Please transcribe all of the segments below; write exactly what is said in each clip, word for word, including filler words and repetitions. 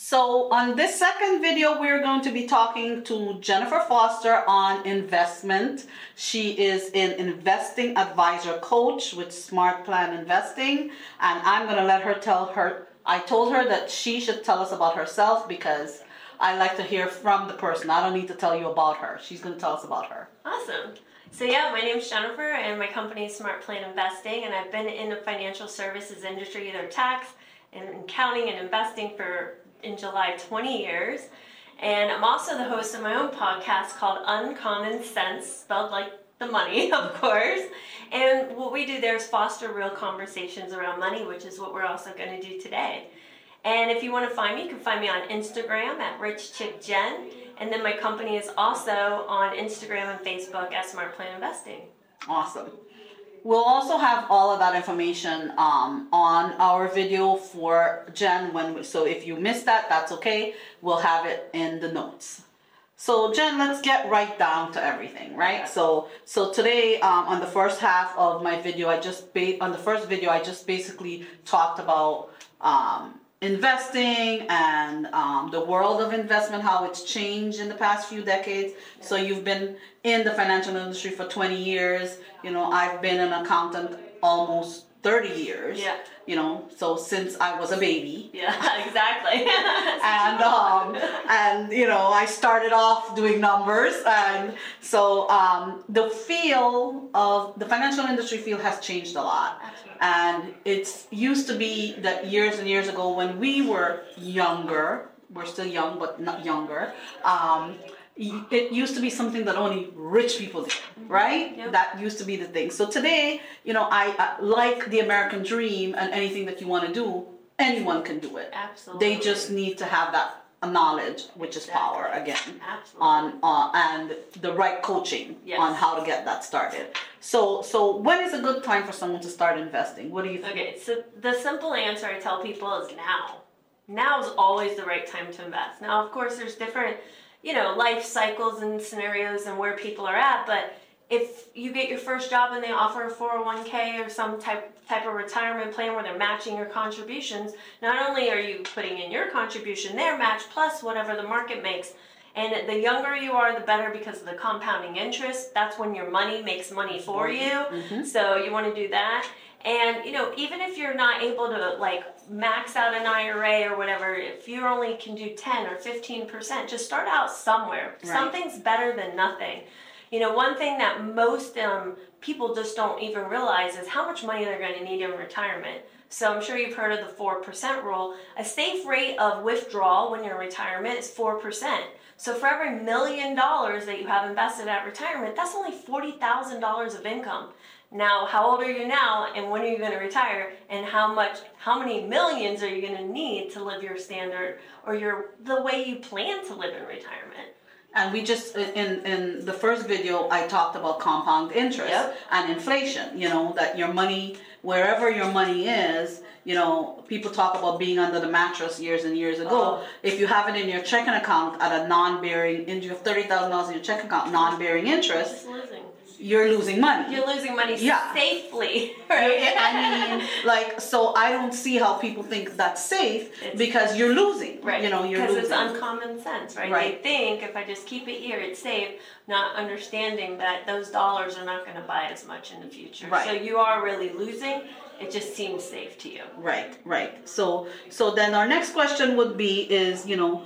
So on this second video, we're going to be talking to Jennifer Foster on investment. She is an investing advisor coach with Smart Plan Investing, and I'm going to let her tell her, I told her that she should tell us about herself because I like to hear from the person. I don't need to tell you about her. She's going to tell us about her. Awesome. So yeah, my name's Jennifer and my company is Smart Plan Investing, and I've been in the financial services industry, either tax and accounting and investing for in July twenty years, and I'm also the host of my own podcast called Uncommon Sense, spelled like the money, of course. And what we do there is foster real conversations around money, which is what we're also going to do today. And if you want to find me, you can find me on Instagram at Rich Chick Jen, and then my company is also on Instagram and Facebook at Smart Plan Investing. Awesome. We'll also have all of that information um, on our video for Jen. When we, so if you missed that, that's okay. We'll have it in the notes. So Jen, let's get right down to everything, right? Yeah. So so today um, on the first half of my video, I just ba- on the first video I just basically talked about um, investing and um, the world of investment, how it's changed in the past few decades. Yeah. So you've been in the financial industry for twenty years. You know, I've been an accountant almost thirty years. Yeah. You know, so since I was a baby. Yeah, exactly. and um, and you know, I started off doing numbers, and so um, the field of the financial industry field has changed a lot. Absolutely. And it's used to be that years and years ago when we were younger, we're still young, but not younger. Um, It used to be something that only rich people did, right? Yep. That used to be the thing. So today, you know, I uh, like the American dream, and anything that you want to do, anyone can do it. Absolutely. They just need to have that knowledge, which exactly. is power again. Absolutely. On uh, and the right coaching yes. on how to get that started. So, so when is a good time for someone to start investing? What do you think? Okay, so the simple answer I tell people is now. Now is always the right time to invest. Now, of course, there's different, you know, life cycles and scenarios and where people are at, but if you get your first job and they offer a four oh one k or some type type of retirement plan where they're matching your contributions, not only are you putting in your contribution, their match plus whatever the market makes, and the younger you are, the better, because of the compounding interest. That's when your money makes money for you. Mm-hmm. So you want to do that. And, you know, even if you're not able to, like, max out an I R A or whatever, if you only can do ten or fifteen percent, just start out somewhere. Right. Something's better than nothing. You know, one thing that most um, people just don't even realize is how much money they're going to need in retirement. So I'm sure you've heard of the four percent rule. A safe rate of withdrawal when you're in retirement is four percent. So for every million dollars that you have invested at retirement, that's only forty thousand dollars of income. Now, how old are you now, and when are you going to retire, and how much, how many millions are you going to need to live your standard or your the way you plan to live in retirement? And we just, in, in the first video, I talked about compound interest yep. and inflation, you know, that your money, wherever your money is, you know, people talk about being under the mattress years and years ago. Oh. If you have it in your checking account at a non-bearing, you have thirty thousand dollars in your checking account, non-bearing interest, you're losing money. You're losing money yeah. safely, right? I mean, like, so I don't see how people think that's safe it's, because you're losing, right? You know, you're losing. Because it's uncommon sense, right? right? They think if I just keep it here, it's safe, not understanding that those dollars are not going to buy as much in the future. Right. So you are really losing. It just seems safe to you. Right, right. So, so then our next question would be is, you know,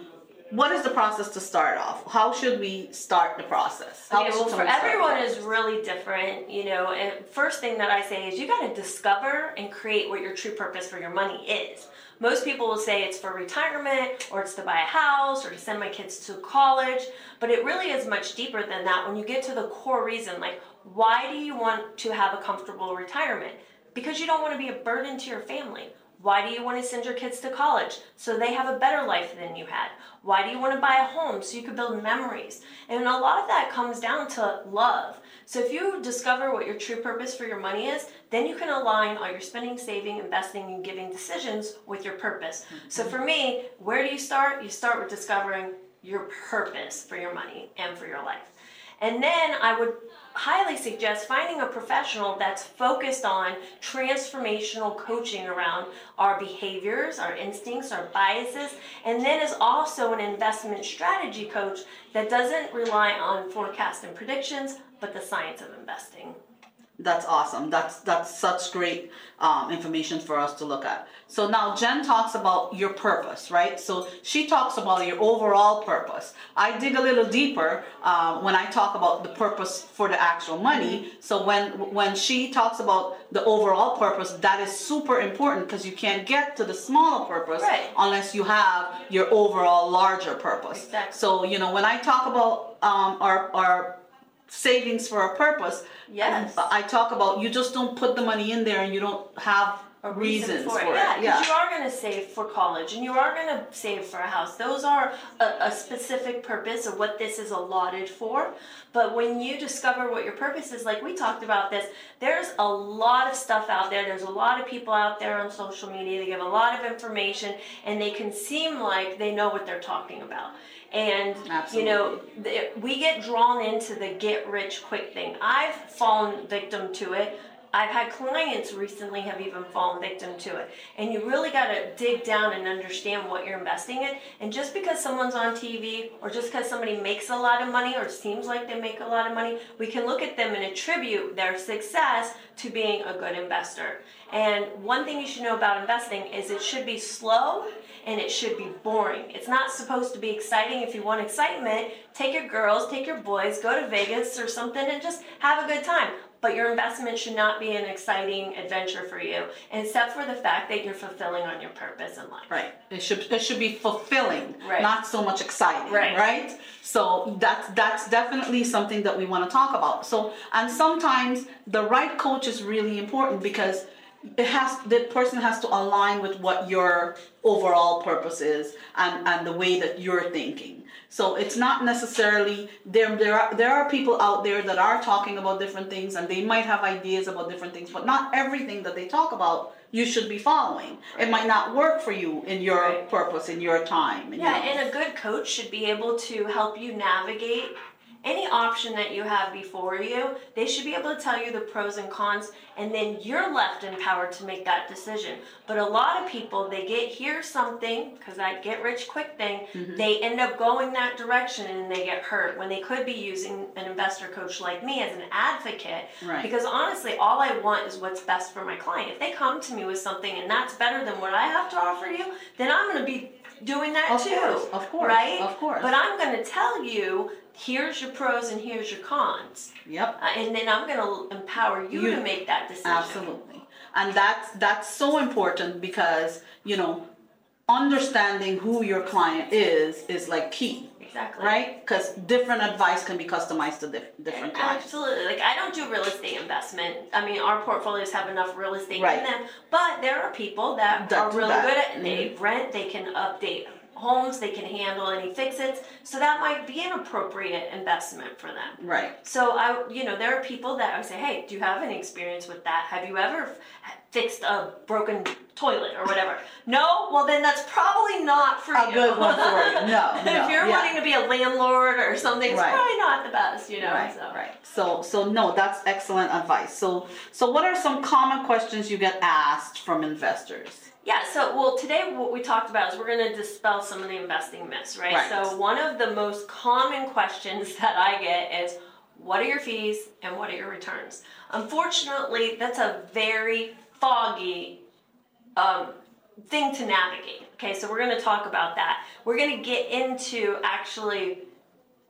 what is the process to start off? How should we start the process? How okay, well, for everyone is really different, you know, and first thing that I say is you got to discover and create what your true purpose for your money is. Most people will say it's for retirement, or it's to buy a house, or to send my kids to college, but it really is much deeper than that when you get to the core reason, like, why do you want to have a comfortable retirement? Because you don't want to be a burden to your family. Why do you want to send your kids to college so they have a better life than you had? Why do you want to buy a home so you can build memories? And a lot of that comes down to love. So if you discover what your true purpose for your money is, then you can align all your spending, saving, investing, and giving decisions with your purpose. Mm-hmm. So for me, where do you start? You start with discovering your purpose for your money and for your life. And then I would highly suggest finding a professional that's focused on transformational coaching around our behaviors, our instincts, our biases, and then is also an investment strategy coach that doesn't rely on forecasts and predictions, but the science of investing. That's awesome. That's that's such great um, information for us to look at. So now Jen talks about your purpose, right? So she talks about your overall purpose. I dig a little deeper uh, when I talk about the purpose for the actual money. So when when she talks about the overall purpose, that is super important because you can't get to the smaller purpose right. unless you have your overall larger purpose. Exactly. So, you know, when I talk about um, our our savings for a purpose. Yes. I talk about you just don't put the money in there and you don't have a reason reasons for it. For yeah, because yeah. you are going to save for college and you are going to save for a house. Those are a, a specific purpose of what this is allotted for. But when you discover what your purpose is, like we talked about this, there's a lot of stuff out there. There's a lot of people out there on social media. They give a lot of information and they can seem like they know what they're talking about. And, Absolutely. you know, th- we get drawn into the get rich quick thing. I've fallen victim to it. I've had clients recently have even fallen victim to it. And you really got to dig down and understand what you're investing in. And just because someone's on T V or just because somebody makes a lot of money or seems like they make a lot of money, we can look at them and attribute their success to being a good investor. And one thing you should know about investing is it should be slow and it should be boring. It's not supposed to be exciting. If you want excitement, take your girls, take your boys, go to Vegas or something and just have a good time. But your investment should not be an exciting adventure for you, except for the fact that you're fulfilling on your purpose in life. Right. It should it should be fulfilling, right. not so much exciting, right? right? So that's, that's definitely something that we want to talk about. So, and sometimes the right coach is really important because it has the person has to align with what your overall purpose is and, and the way that you're thinking. So it's not necessarily there there are there are people out there that are talking about different things and they might have ideas about different things, but not everything that they talk about you should be following. Right. It might not work for you in your right. purpose, in your time. In yeah, your... and a good coach should be able to help you navigate any option that you have before you. They should be able to tell you the pros and cons, and then you're left empowered to make that decision. But a lot of people, they get hear something, because that get rich quick thing, mm-hmm. they end up going that direction and they get hurt when they could be using an investor coach like me as an advocate. Right. Because honestly, all I want is what's best for my client. If they come to me with something and that's better than what I have to offer you, then I'm going to be doing that of too. Course, of course. Right? Of course. But I'm going to tell you, here's your pros and here's your cons. Yep. Uh, and then I'm going to empower you, you to make that decision. Absolutely. And that's that's so important because, you know, understanding who your client is is like key. Exactly. Right? Because different advice can be customized to diff- different clients. Absolutely. Like, I don't do real estate investment. I mean, our portfolios have enough real estate right. in them. But there are people that, that are really that. good at it. They mm-hmm. rent. They can update homes. They can handle any fix-its. So that might be an appropriate investment for them. Right. So, I, you know, there are people that I say, hey, do you have any experience with that? Have you ever f- fixed a broken toilet or whatever? No? Well, then that's probably not for a you. Good one for you. No, no. If you're yeah. wanting to be a landlord or something, right. it's probably not the best, you know. Right, so. right. So, so no, that's excellent advice. So, so what are some common questions you get asked from investors? Yeah, so, well, today what we talked about is we're going to dispel some of the investing myths, right? right? So one of the most common questions that I get is, what are your fees and what are your returns? Unfortunately, that's a very foggy um, thing to navigate. Okay, so we're going to talk about that. We're going to get into, actually,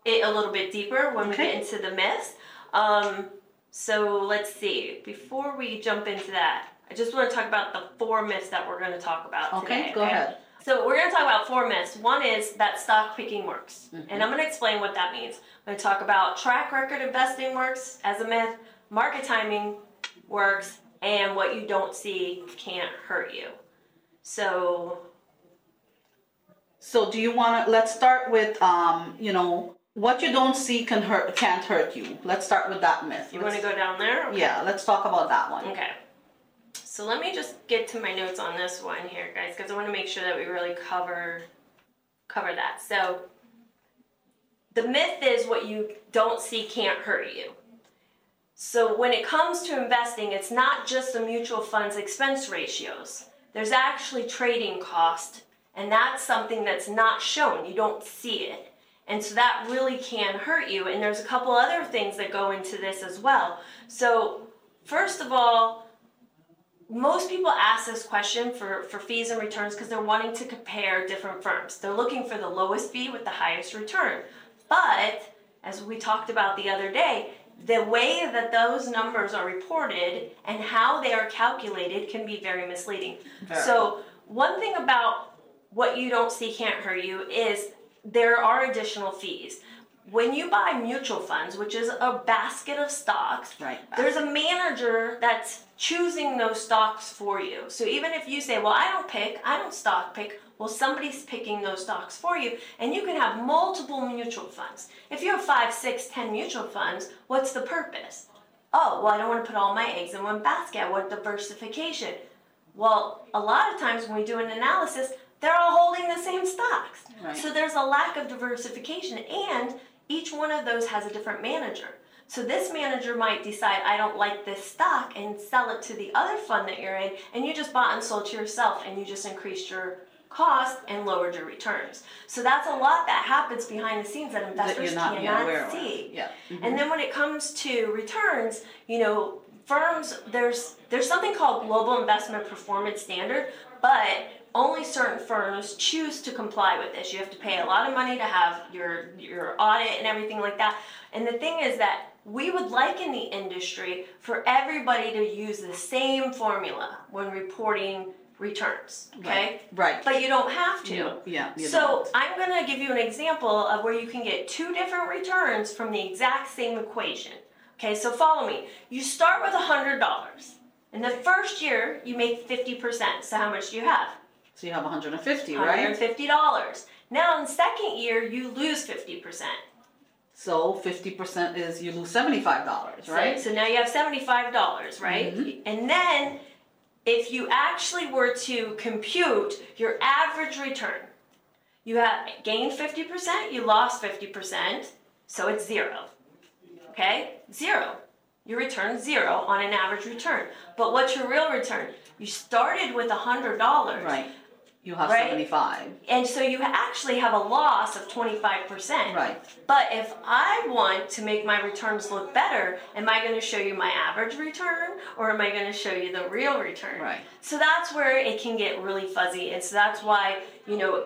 it a little bit deeper when okay. we get into the myths. Um, so let's see. Before we jump into that, I just want to talk about the four myths that we're going to talk about okay, today. Okay, go ahead. So we're going to talk about four myths. One is that stock picking works. Mm-hmm. And I'm going to explain what that means. I'm going to talk about track record investing works as a myth, market timing works, and what you don't see can't hurt you. So, so do you want to, let's start with, um, you know, what you don't see can hurt, can't hurt you. Let's start with that myth. You want to go down there? Okay. Yeah, let's talk about that one. Okay. So let me just get to my notes on this one here, guys, because I want to make sure that we really cover cover that. So the myth is what you don't see can't hurt you. So when it comes to investing, it's not just the mutual fund's expense ratios. There's actually trading cost, and that's something that's not shown. You don't see it. And so that really can hurt you. And there's a couple other things that go into this as well. So first of all, most people ask this question for, for fees and returns because they're wanting to compare different firms. They're looking for the lowest fee with the highest return. But as we talked about the other day, the way that those numbers are reported and how they are calculated can be very misleading. Fair. So one thing about what you don't see can't hurt you is there are additional fees. When you buy mutual funds, which is a basket of stocks, right, there's a manager that's choosing those stocks for you. So even if you say, well, I don't pick, I don't stock pick, well, somebody's picking those stocks for you, and you can have multiple mutual funds. If you have five, six, ten mutual funds, what's the purpose? Oh, well, I don't want to put all my eggs in one basket. I want diversification. Well, a lot of times when we do an analysis, they're all holding the same stocks. Right. So there's a lack of diversification, and each one of those has a different manager. So this manager might decide, I don't like this stock, and sell it to the other fund that you're in, and you just bought and sold to yourself, and you just increased your cost and lowered your returns. So that's a lot that happens behind the scenes that investors that cannot see. Yeah. Mm-hmm. And then when it comes to returns, you know, firms, there's there's something called Global Investment Performance Standard, but only certain firms choose to comply with this. You have to pay a lot of money to have your your audit and everything like that. And the thing is that we would like in the industry for everybody to use the same formula when reporting returns, okay? Right. right. But you don't have to. No. Yeah. So don't. I'm going to give you an example of where you can get two different returns from the exact same equation. Okay, so follow me. You start with one hundred dollars. In the first year, you make fifty percent. So how much do you have? So you have one hundred fifty dollars, right? one hundred fifty dollars. Now, in the second year, you lose fifty percent. So fifty percent is you lose seventy-five dollars, right? So, so now you have seventy-five dollars, right? Mm-hmm. And then if you actually were to compute your average return, you have gained fifty percent, you lost fifty percent, so it's zero. Okay? Zero. You return zero on an average return. But what's your real return? You started with one hundred dollars. Right. You have right? seventy-five. And so you actually have a loss of twenty-five percent. Right. But if I want to make my returns look better, am I going to show you my average return or am I going to show you the real return? Right. So that's where it can get really fuzzy. And so that's why, you know,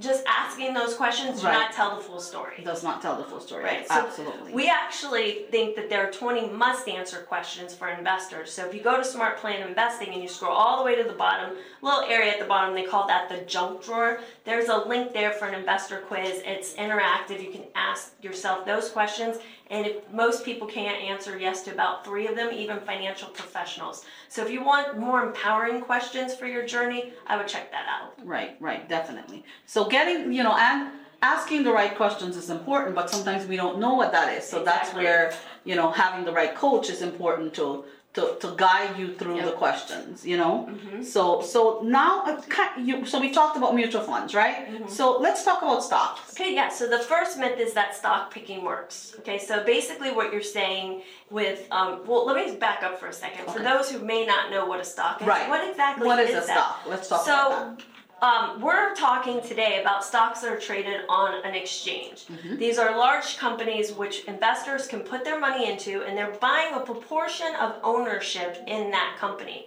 just asking those questions do right. not tell the full story. It does not tell the full story. Right. So absolutely. We actually think that there are twenty must-answer questions for investors. So if you go to Smart Plan Investing and you scroll all the way to the bottom, little area at the bottom, they call that the junk drawer. There's a link there for an investor quiz. It's interactive. You can ask yourself those questions. And if most people can't answer yes to about three of them, even financial professionals. So if you want more empowering questions for your journey, I would check that out. Right, right, definitely. So getting, you know, and asking the right questions is important, but sometimes we don't know what that is. So exactly. That's where, you know, having the right coach is important to to, to guide you through yep. the questions, you know. Mm-hmm. So so now, you, so we talked about mutual funds, right? Mm-hmm. So let's talk about stocks. Okay, yeah, so the first myth is that stock picking works. Okay, so basically what you're saying with, um, well, let me back up for a second. Okay. For those who may not know what a stock is, right. what exactly what is, is a that? stock? Let's talk so, about that. Um, we're talking today about stocks that are traded on an exchange. Mm-hmm. These are large companies which investors can put their money into, and they're buying a proportion of ownership in that company.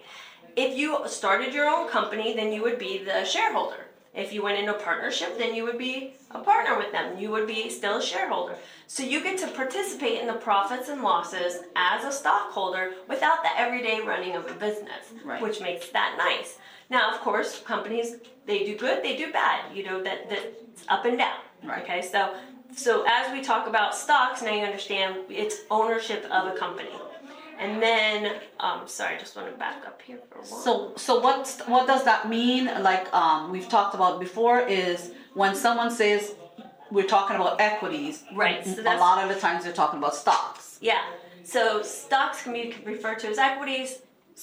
If you started your own company, then you would be the shareholder. If you went into a partnership, then you would be a partner with them. You would be still a shareholder. So you get to participate in the profits and losses as a stockholder without the everyday running of a business, right. which makes that nice. Now, of course, companies, they do good, they do bad. You know, that that's up and down. Right. Okay, so so as we talk about stocks, now you understand it's ownership of a company. And then, um, sorry, I just want to back up here for a while. So, so what what does that mean? Like um, we've talked about before is when someone says we're talking about equities, right? So a lot of the times they're talking about stocks. Yeah. So stocks can be referred to as equities.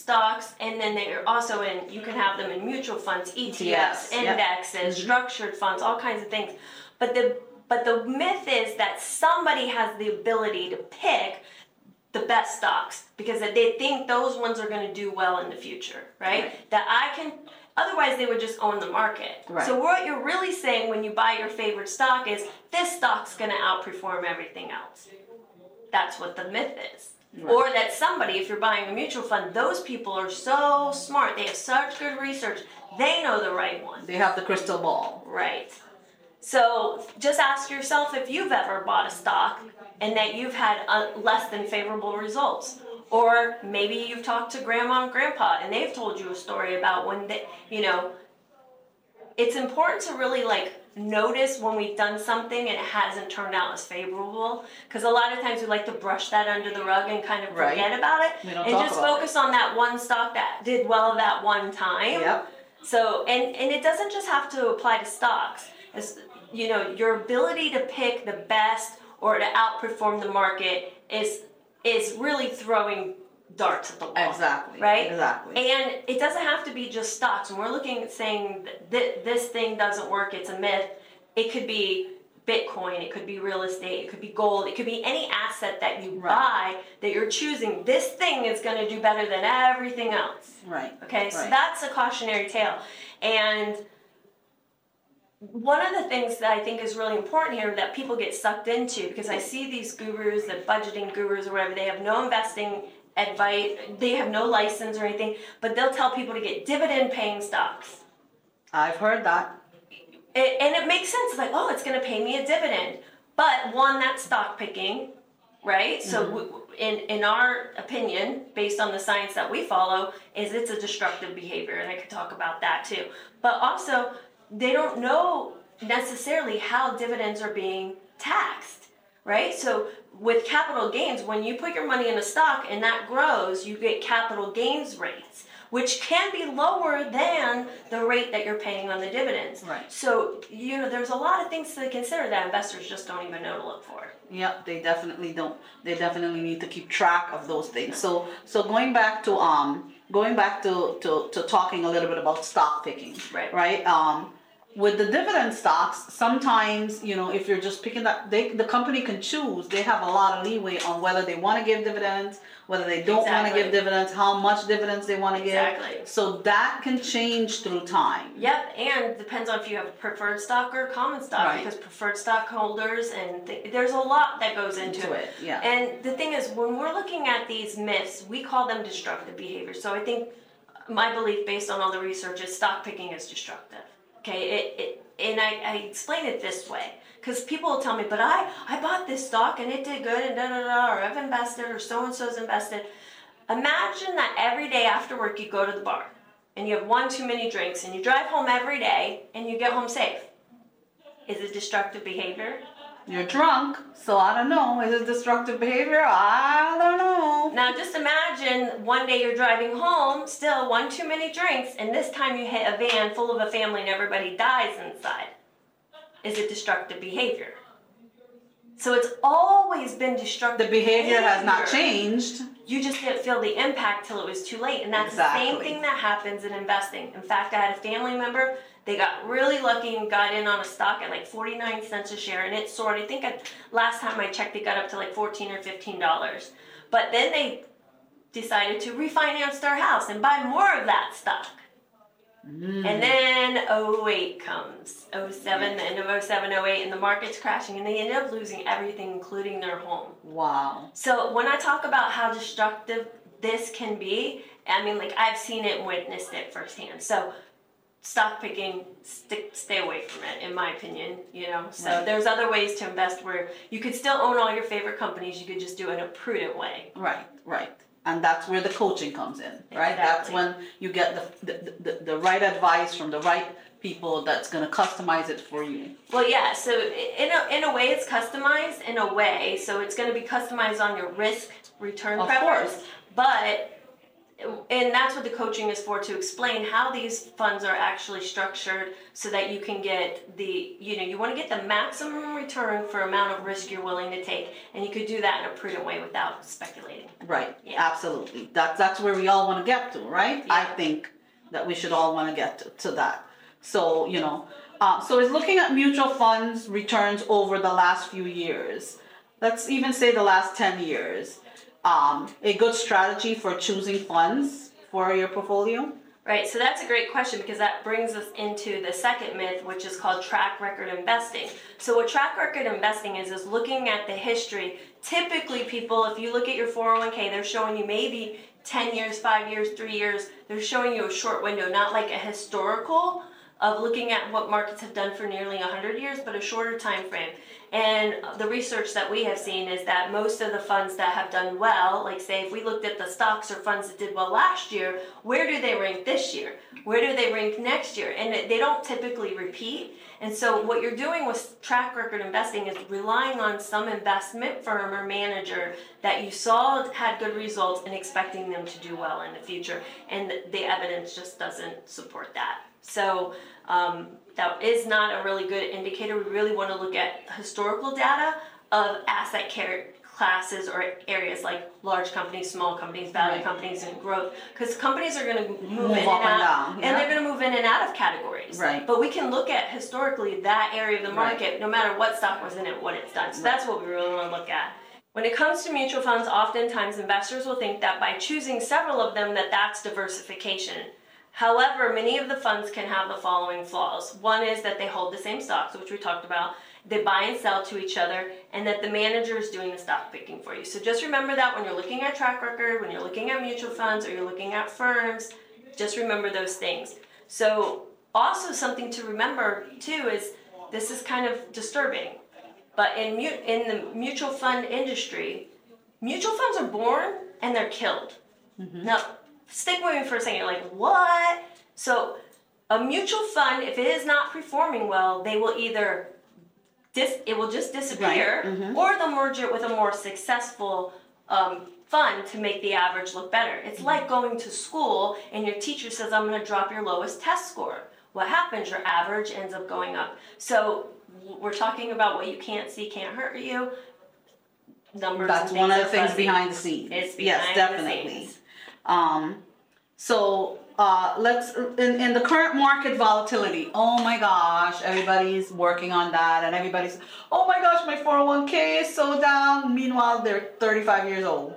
Stocks, and then they're also in, you can have them in mutual funds, E T Fs, yes, indexes, yep. structured funds, all kinds of things. But the But the myth is that somebody has the ability to pick the best stocks because they think those ones are going to do well in the future, right? right? That I can, otherwise they would just own the market. Right. So what you're really saying when you buy your favorite stock is this stock's going to outperform everything else. That's what the myth is. Right. Or that somebody, if you're buying a mutual fund, those people are so smart. They have such good research. They know the right one. They have the crystal ball. Right. So just ask yourself if you've ever bought a stock and that you've had uh, less than favorable results. Or maybe you've talked to grandma and grandpa and they've told you a story about when they, you know, it's important to really like notice when we've done something and it hasn't turned out as favorable, because a lot of times we like to brush that under the rug and kind of forget right. about it and just focus it. on that one stock that did well that one time. Yep. So and, and it doesn't just have to apply to stocks. It's, you know, your ability to pick the best or to outperform the market is is really throwing darts at the wall. Exactly. Right? Exactly. And it doesn't have to be just stocks. When we're looking at saying th- this thing doesn't work, it's a myth, it could be Bitcoin, it could be real estate, it could be gold, it could be any asset that you right. buy that you're choosing. This thing is going to do better than everything else. Right. Okay? Right. So that's a cautionary tale. And one of the things that I think is really important here that people get sucked into, because I see these gurus, the budgeting gurus or whatever, they have no investing advice, they have no license or anything, but they'll tell people to get dividend paying stocks. I've heard that. It, and it makes sense. It's like, oh, it's going to pay me a dividend. But one, that's stock picking, right? Mm-hmm. So w- in, in our opinion, based on the science that we follow, is it's a destructive behavior. And I could talk about that too. But also, they don't know necessarily how dividends are being taxed, right? So with capital gains, when you put your money in a stock and that grows, you get capital gains rates, which can be lower than the rate that you're paying on the dividends. Right. So, you know, there's a lot of things to consider that investors just don't even know to look for. Yep, they definitely don't. They definitely need to keep track of those things. So, so going back to um, going back to, to, to talking a little bit about stock picking, right? Right. Um, with the dividend stocks, sometimes, you know, if you're just picking that, they, the company can choose. They have a lot of leeway on whether they want to give dividends, whether they don't exactly. want to give dividends, how much dividends they want to exactly. give. Exactly. So that can change through time. Yep, and depends on if you have a preferred stock or common stock, right. because preferred stock holders, and th- there's a lot that goes into, into it. it. Yeah. And the thing is, when we're looking at these myths, we call them destructive behavior. So I think my belief, based on all the research, is stock picking is destructive. Okay, it, it, and I, I explain it this way, because people will tell me, but I, I bought this stock and it did good and da-da-da, or I've invested, or so-and-so's invested. Imagine that every day after work you go to the bar, and you have one too many drinks, and you drive home every day, and you get home safe. Is it destructive behavior? You're drunk, so I don't know. Is it destructive behavior? I don't know. Now, just imagine one day you're driving home, still one too many drinks, and this time you hit a van full of a family and everybody dies inside. Is it destructive behavior? So it's always been destructive. The behavior, behavior has not changed. You just didn't feel the impact till it was too late, and that's exactly. the same thing that happens in investing. In fact, I had a family member. They got really lucky and got in on a stock at like forty-nine cents a share, and it soared. I think I, last time I checked, it got up to like fourteen or fifteen dollars. But then they decided to refinance their house and buy more of that stock. Mm. And then oh eight comes, oh seven, the end of oh seven, oh eight, and the market's crashing, and they end up losing everything, including their home. Wow. So when I talk about how destructive this can be, I mean, like, I've seen it and witnessed it firsthand. So stock picking, stick, stay away from it, in my opinion, you know. So right. there's other ways to invest where you could still own all your favorite companies. You could just do it in a prudent way. Right, right. And that's where the coaching comes in, right? Exactly. That's when you get the the, the the right advice from the right people that's going to customize it for you. Well, yeah. So in a, in a way, it's customized in a way. So it's going to be customized on your risk return of preference. Course. But... and that's what the coaching is for, to explain how these funds are actually structured so that you can get the, you know, you want to get the maximum return for amount of risk you're willing to take. And you could do that in a prudent way without speculating. Right. Yeah. Absolutely. That, that's where we all want to get to, right? Yeah. I think that we should all want to get to, to that. So, you know, Uh, so it's looking at mutual funds returns over the last few years. Let's even say the last ten years. Um, a good strategy for choosing funds for your portfolio? Right, so that's a great question because that brings us into the second myth, which is called track record investing. So what track record investing is, is looking at the history. Typically people, if you look at your four oh one k, they're showing you maybe ten years, five years, three years. They're showing you a short window, not like a historical of looking at what markets have done for nearly one hundred years, but a shorter time frame. And the research that we have seen is that most of the funds that have done well, like say if we looked at the stocks or funds that did well last year, where do they rank this year? Where do they rank next year? And they don't typically repeat. And so what you're doing with track record investing is relying on some investment firm or manager that you saw had good results and expecting them to do well in the future. And the evidence just doesn't support that. So um, that is not a really good indicator. We really want to look at historical data of asset care classes or areas like large companies, small companies, value right. companies, and growth. Because companies are going to move, move in and out, and, down, and yeah. they're going to move in and out of categories. Right. But we can look at historically that area of the market, right. no matter what stock was in it, what it's done. So right. that's what we really want to look at. When it comes to mutual funds, oftentimes investors will think that by choosing several of them, that that's diversification. However, many of the funds can have the following flaws. One is that they hold the same stocks, which we talked about. They buy and sell to each other, and that the manager is doing the stock picking for you. So just remember that when you're looking at track record, when you're looking at mutual funds, or you're looking at firms, just remember those things. So also something to remember too is this is kind of disturbing, but in mu- in the mutual fund industry, mutual funds are born and they're killed. Mm-hmm. Now, stick with me for a second. You're like, what? So a mutual fund, if it is not performing well, they will either, dis- it will just disappear, right. mm-hmm. or they'll merge it with a more successful um, fund to make the average look better. It's mm-hmm. like going to school and your teacher says, I'm going to drop your lowest test score. What happens? Your average ends up going up. So we're talking about what you can't see can't hurt you. Numbers. That's one of the things fuzzy. Behind the scenes. It's behind yes, definitely. The scenes. Um, so, uh, let's, in, in the current market volatility, oh my gosh, everybody's working on that and everybody's, oh my gosh, my four oh one k is so down. Meanwhile, they're thirty-five years old.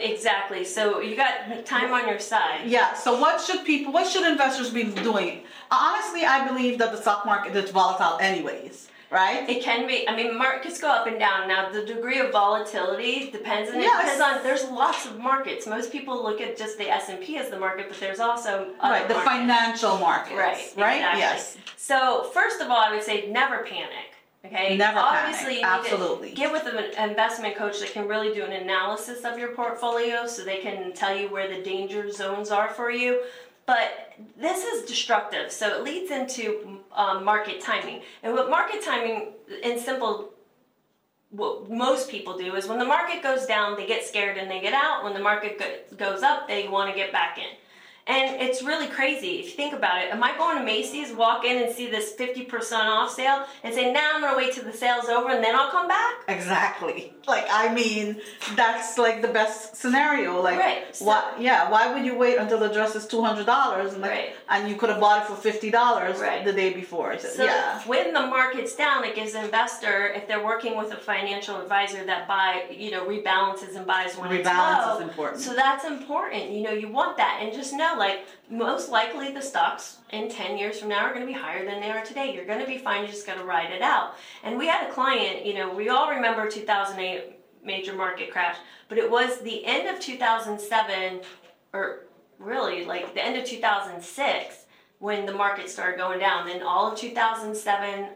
Exactly. So you got time on your side. Yeah. So what should people, what should investors be doing? Honestly, I believe that the stock market is volatile anyways. Right? It can be. I mean, markets go up and down. Now, the degree of volatility depends, and yes. it depends on, there's lots of markets. Most people look at just the S and P as the market, but there's also other Right, the markets. Financial markets. Right, right? Exactly. Yes. So, first of all, I would say never panic. Okay. Never Obviously, panic. You need Absolutely. To get with an investment coach that can really do an analysis of your portfolio so they can tell you where the danger zones are for you. But this is destructive, so it leads into um, market timing. And what market timing, in simple, what most people do is when the market goes down, they get scared and they get out. When the market go- goes up, they want to get back in. And it's really crazy if you think about it. Am I going to Macy's, walk in and see this fifty percent off sale and say, nah, I'm going to wait till the sale's over and then I'll come back? Exactly. Like, I mean, that's like the best scenario. Like, right. So, why, yeah, why would you wait until the dress is two hundred dollars and, like, right. and you could have bought it for fifty dollars right. the day before? So, so yeah. when the market's down, it gives the investor, if they're working with a financial advisor that buy, you know, rebalances and buys when it's low. Rebalance is important. So that's important. You know, you want that. And just know, like, most likely the stocks in ten years from now are going to be higher than they are today. You're going to be fine. You're just going to ride it out. And we had a client, you know, we all remember two thousand eight major market crash, but it was the end of two thousand seven or really like the end of two thousand six when the market started going down. Then all of two thousand seven,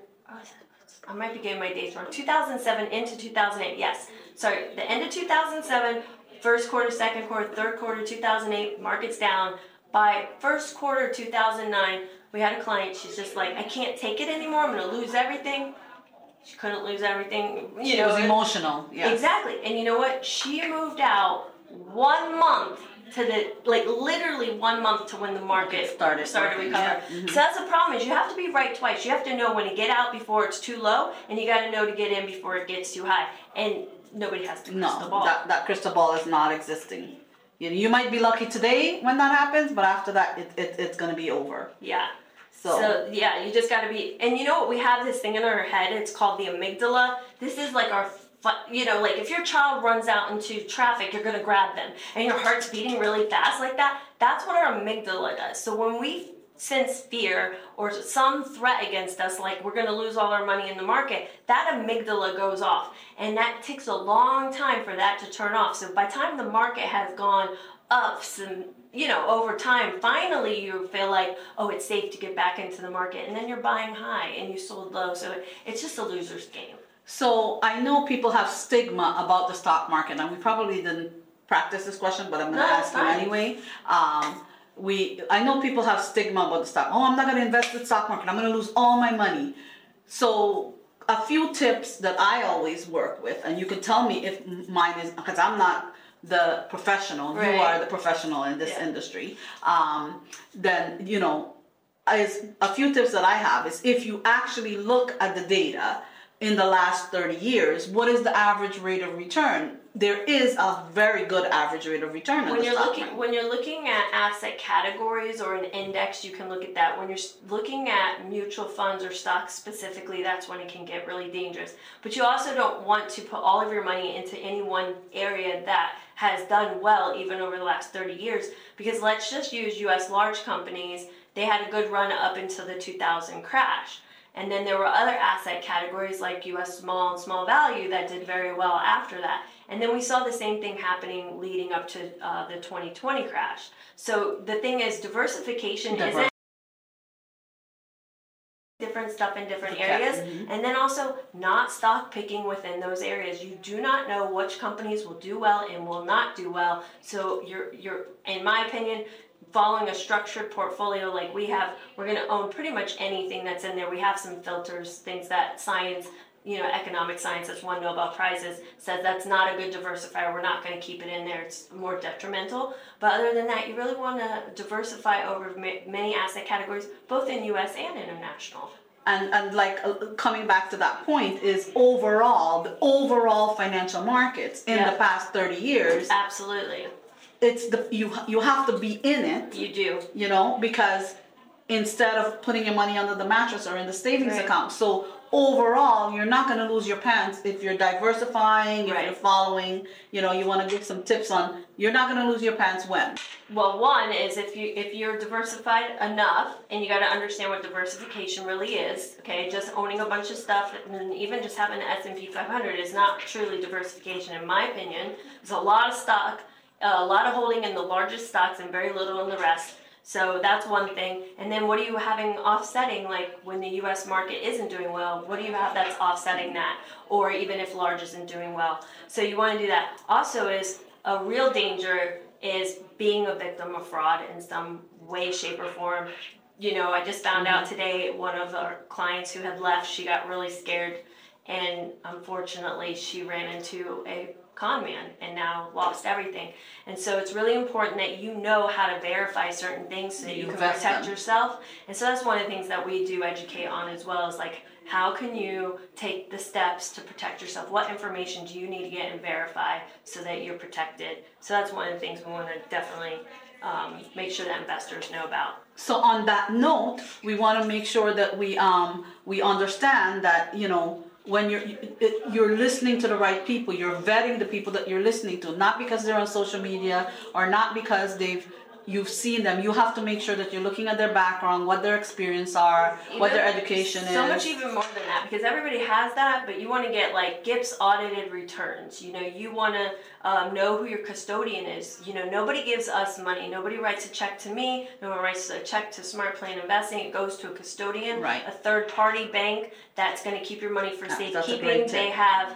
I might be getting my dates wrong, two thousand seven into two thousand eight. Yes. Sorry. The end of two thousand seven, first quarter, second quarter, third quarter, two thousand eight, market's down. By first quarter, two thousand nine, we had a client, she's just like, I can't take it anymore, I'm going to lose everything. She couldn't lose everything. You she know, was emotional. Yes. Exactly. And you know what? She moved out one month to the, like literally one month to when the market started, started to recover. Yeah. Mm-hmm. So that's the problem is you have to be right twice. You have to know when to get out before it's too low, and you got to know to get in before it gets too high. And nobody has the crystal no, ball. That, that crystal ball is not existing. You know, you might be lucky today when that happens, but after that, it, it it's going to be over. Yeah. So, so yeah, you just got to be, and you know what, we have this thing in our head, it's called the amygdala. This is like our, you know, like if your child runs out into traffic, you're going to grab them, and your heart's beating really fast like that. That's what our amygdala does. So when we sense fear or some threat against us, like we're going to lose all our money in the market, that amygdala goes off, and that takes a long time for that to turn off. So by the time the market has gone up some, you know, over time, finally you feel like, oh, it's safe to get back into the market, and then you're buying high and you sold low. So it, it's just a loser's game. So I know people have stigma about the stock market, and we probably didn't practice this question, but I'm going to no, ask you anyway. Um, We, I know people have stigma about the stock. Oh, I'm not going to invest in the stock market. I'm going to lose all my money. So a few tips that I always work with, and you can tell me if mine is, because I'm not the professional. Right. You are the professional in this yeah. industry. Um, then, you know, is a few tips that I have is if you actually look at the data in the last thirty years, what is the average rate of return? There is a very good average rate of return when you're looking market. When you're looking at asset categories or an index, you can look at that. When you're looking at mutual funds or stocks specifically, that's when it can get really dangerous. But you also don't want to put all of your money into any one area that has done well even over the last thirty years, because let's just use U S large companies. They had a good run up until the two thousand crash. And then there were other asset categories like U S small and small value that did very well after that. And then we saw the same thing happening leading up to uh, the twenty twenty crash. So the thing is, diversification Diver- isn't different stuff in different okay. areas. Mm-hmm. And then also not stock picking within those areas. You do not know which companies will do well and will not do well. So you're, you're, in my opinion, following a structured portfolio like we have, we're going to own pretty much anything that's in there. We have some filters, things that science, you know, economic science that's won Nobel Prizes says that's not a good diversifier. We're not going to keep it in there. It's more detrimental. But other than that, you really want to diversify over ma- many asset categories, both in U S and international. And, and like uh, coming back to that point is overall, the overall financial markets in yep. the past thirty years. Absolutely. It's the you you have to be in it. You do. You know, because instead of putting your money under the mattress or in the savings right. account. So overall, you're not going to lose your pants if you're diversifying, if right. you're following, you know, you want to give some tips on you're not going to lose your pants when. Well, one is if you if you're diversified enough, and you got to understand what diversification really is. Okay, just owning a bunch of stuff and even just having an S and P five hundred is not truly diversification in my opinion. There's a lot of stock Uh, a lot of holding in the largest stocks and very little in the rest. So that's one thing. And then what are you having offsetting? Like when the U S market isn't doing well, what do you have that's offsetting that? Or even if large isn't doing well. So you want to do that. Also is a real danger is being a victim of fraud in some way, shape, or form. You know, I just found out today one of our clients who had left, she got really scared. And unfortunately, she ran into a con man and now lost everything. And so it's really important that you know how to verify certain things so that you, you can protect them. yourself. And so that's one of the things that we do educate on as well, is like, how can you take the steps to protect yourself? What information do you need to get and verify so that you're protected? So that's one of the things we want to definitely um, make sure that investors know about. So on that note, we want to make sure that we um, we understand that, you know, when you're you're listening to the right people, you're vetting the people that you're listening to, not because they're on social media or not because they've you've seen them. You have to make sure that you're looking at their background, what their experience are, even what their education so is. So much even more than that, because everybody has that, but you want to get like G I P S audited returns. You know, you want to um, know who your custodian is. You know, nobody gives us money. Nobody writes a check to me. No one writes a check to Smart Plan Investing. It goes to a custodian, right. a third-party bank that's going to keep your money for that's, safekeeping. That's they have...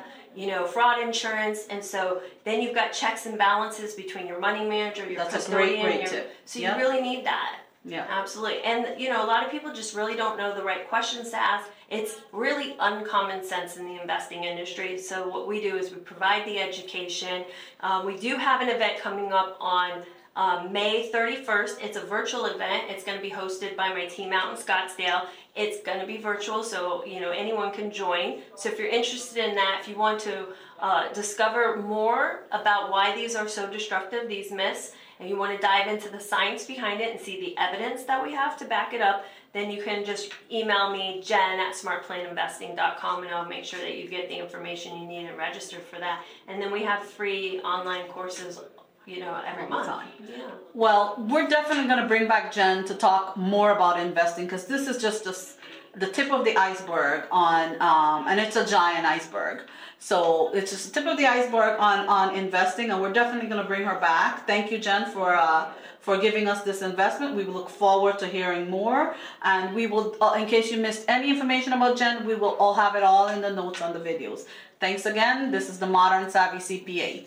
you know, fraud insurance, and so then you've got checks and balances between your money manager, your That's custodian, a great, great your, tip. so you yep. really need that. Yeah, absolutely. And you know, a lot of people just really don't know the right questions to ask. It's really uncommon sense in the investing industry. So what we do is we provide the education. Um, we do have an event coming up on um, May thirty-first. It's a virtual event. It's going to be hosted by my team out in Scottsdale. It's going to be virtual, so you know anyone can join. So if you're interested in that, if you want to uh, discover more about why these are so destructive, these myths, and you want to dive into the science behind it and see the evidence that we have to back it up, then you can just email me, Jen at smart plan investing dot com, and I'll make sure that you get the information you need and register for that. And then we have free online courses, you know, every month. Yeah. Well, we're definitely going to bring back Jen to talk more about investing, because this is just a, the tip of the iceberg on, um, and it's a giant iceberg. So it's just the tip of the iceberg on, on investing, and we're definitely going to bring her back. Thank you, Jen, for uh, for giving us this investment. We look forward to hearing more, and we will, uh, in case you missed any information about Jen, we will all have it all in the notes on the videos. Thanks again. This is the Modern Savvy C P A.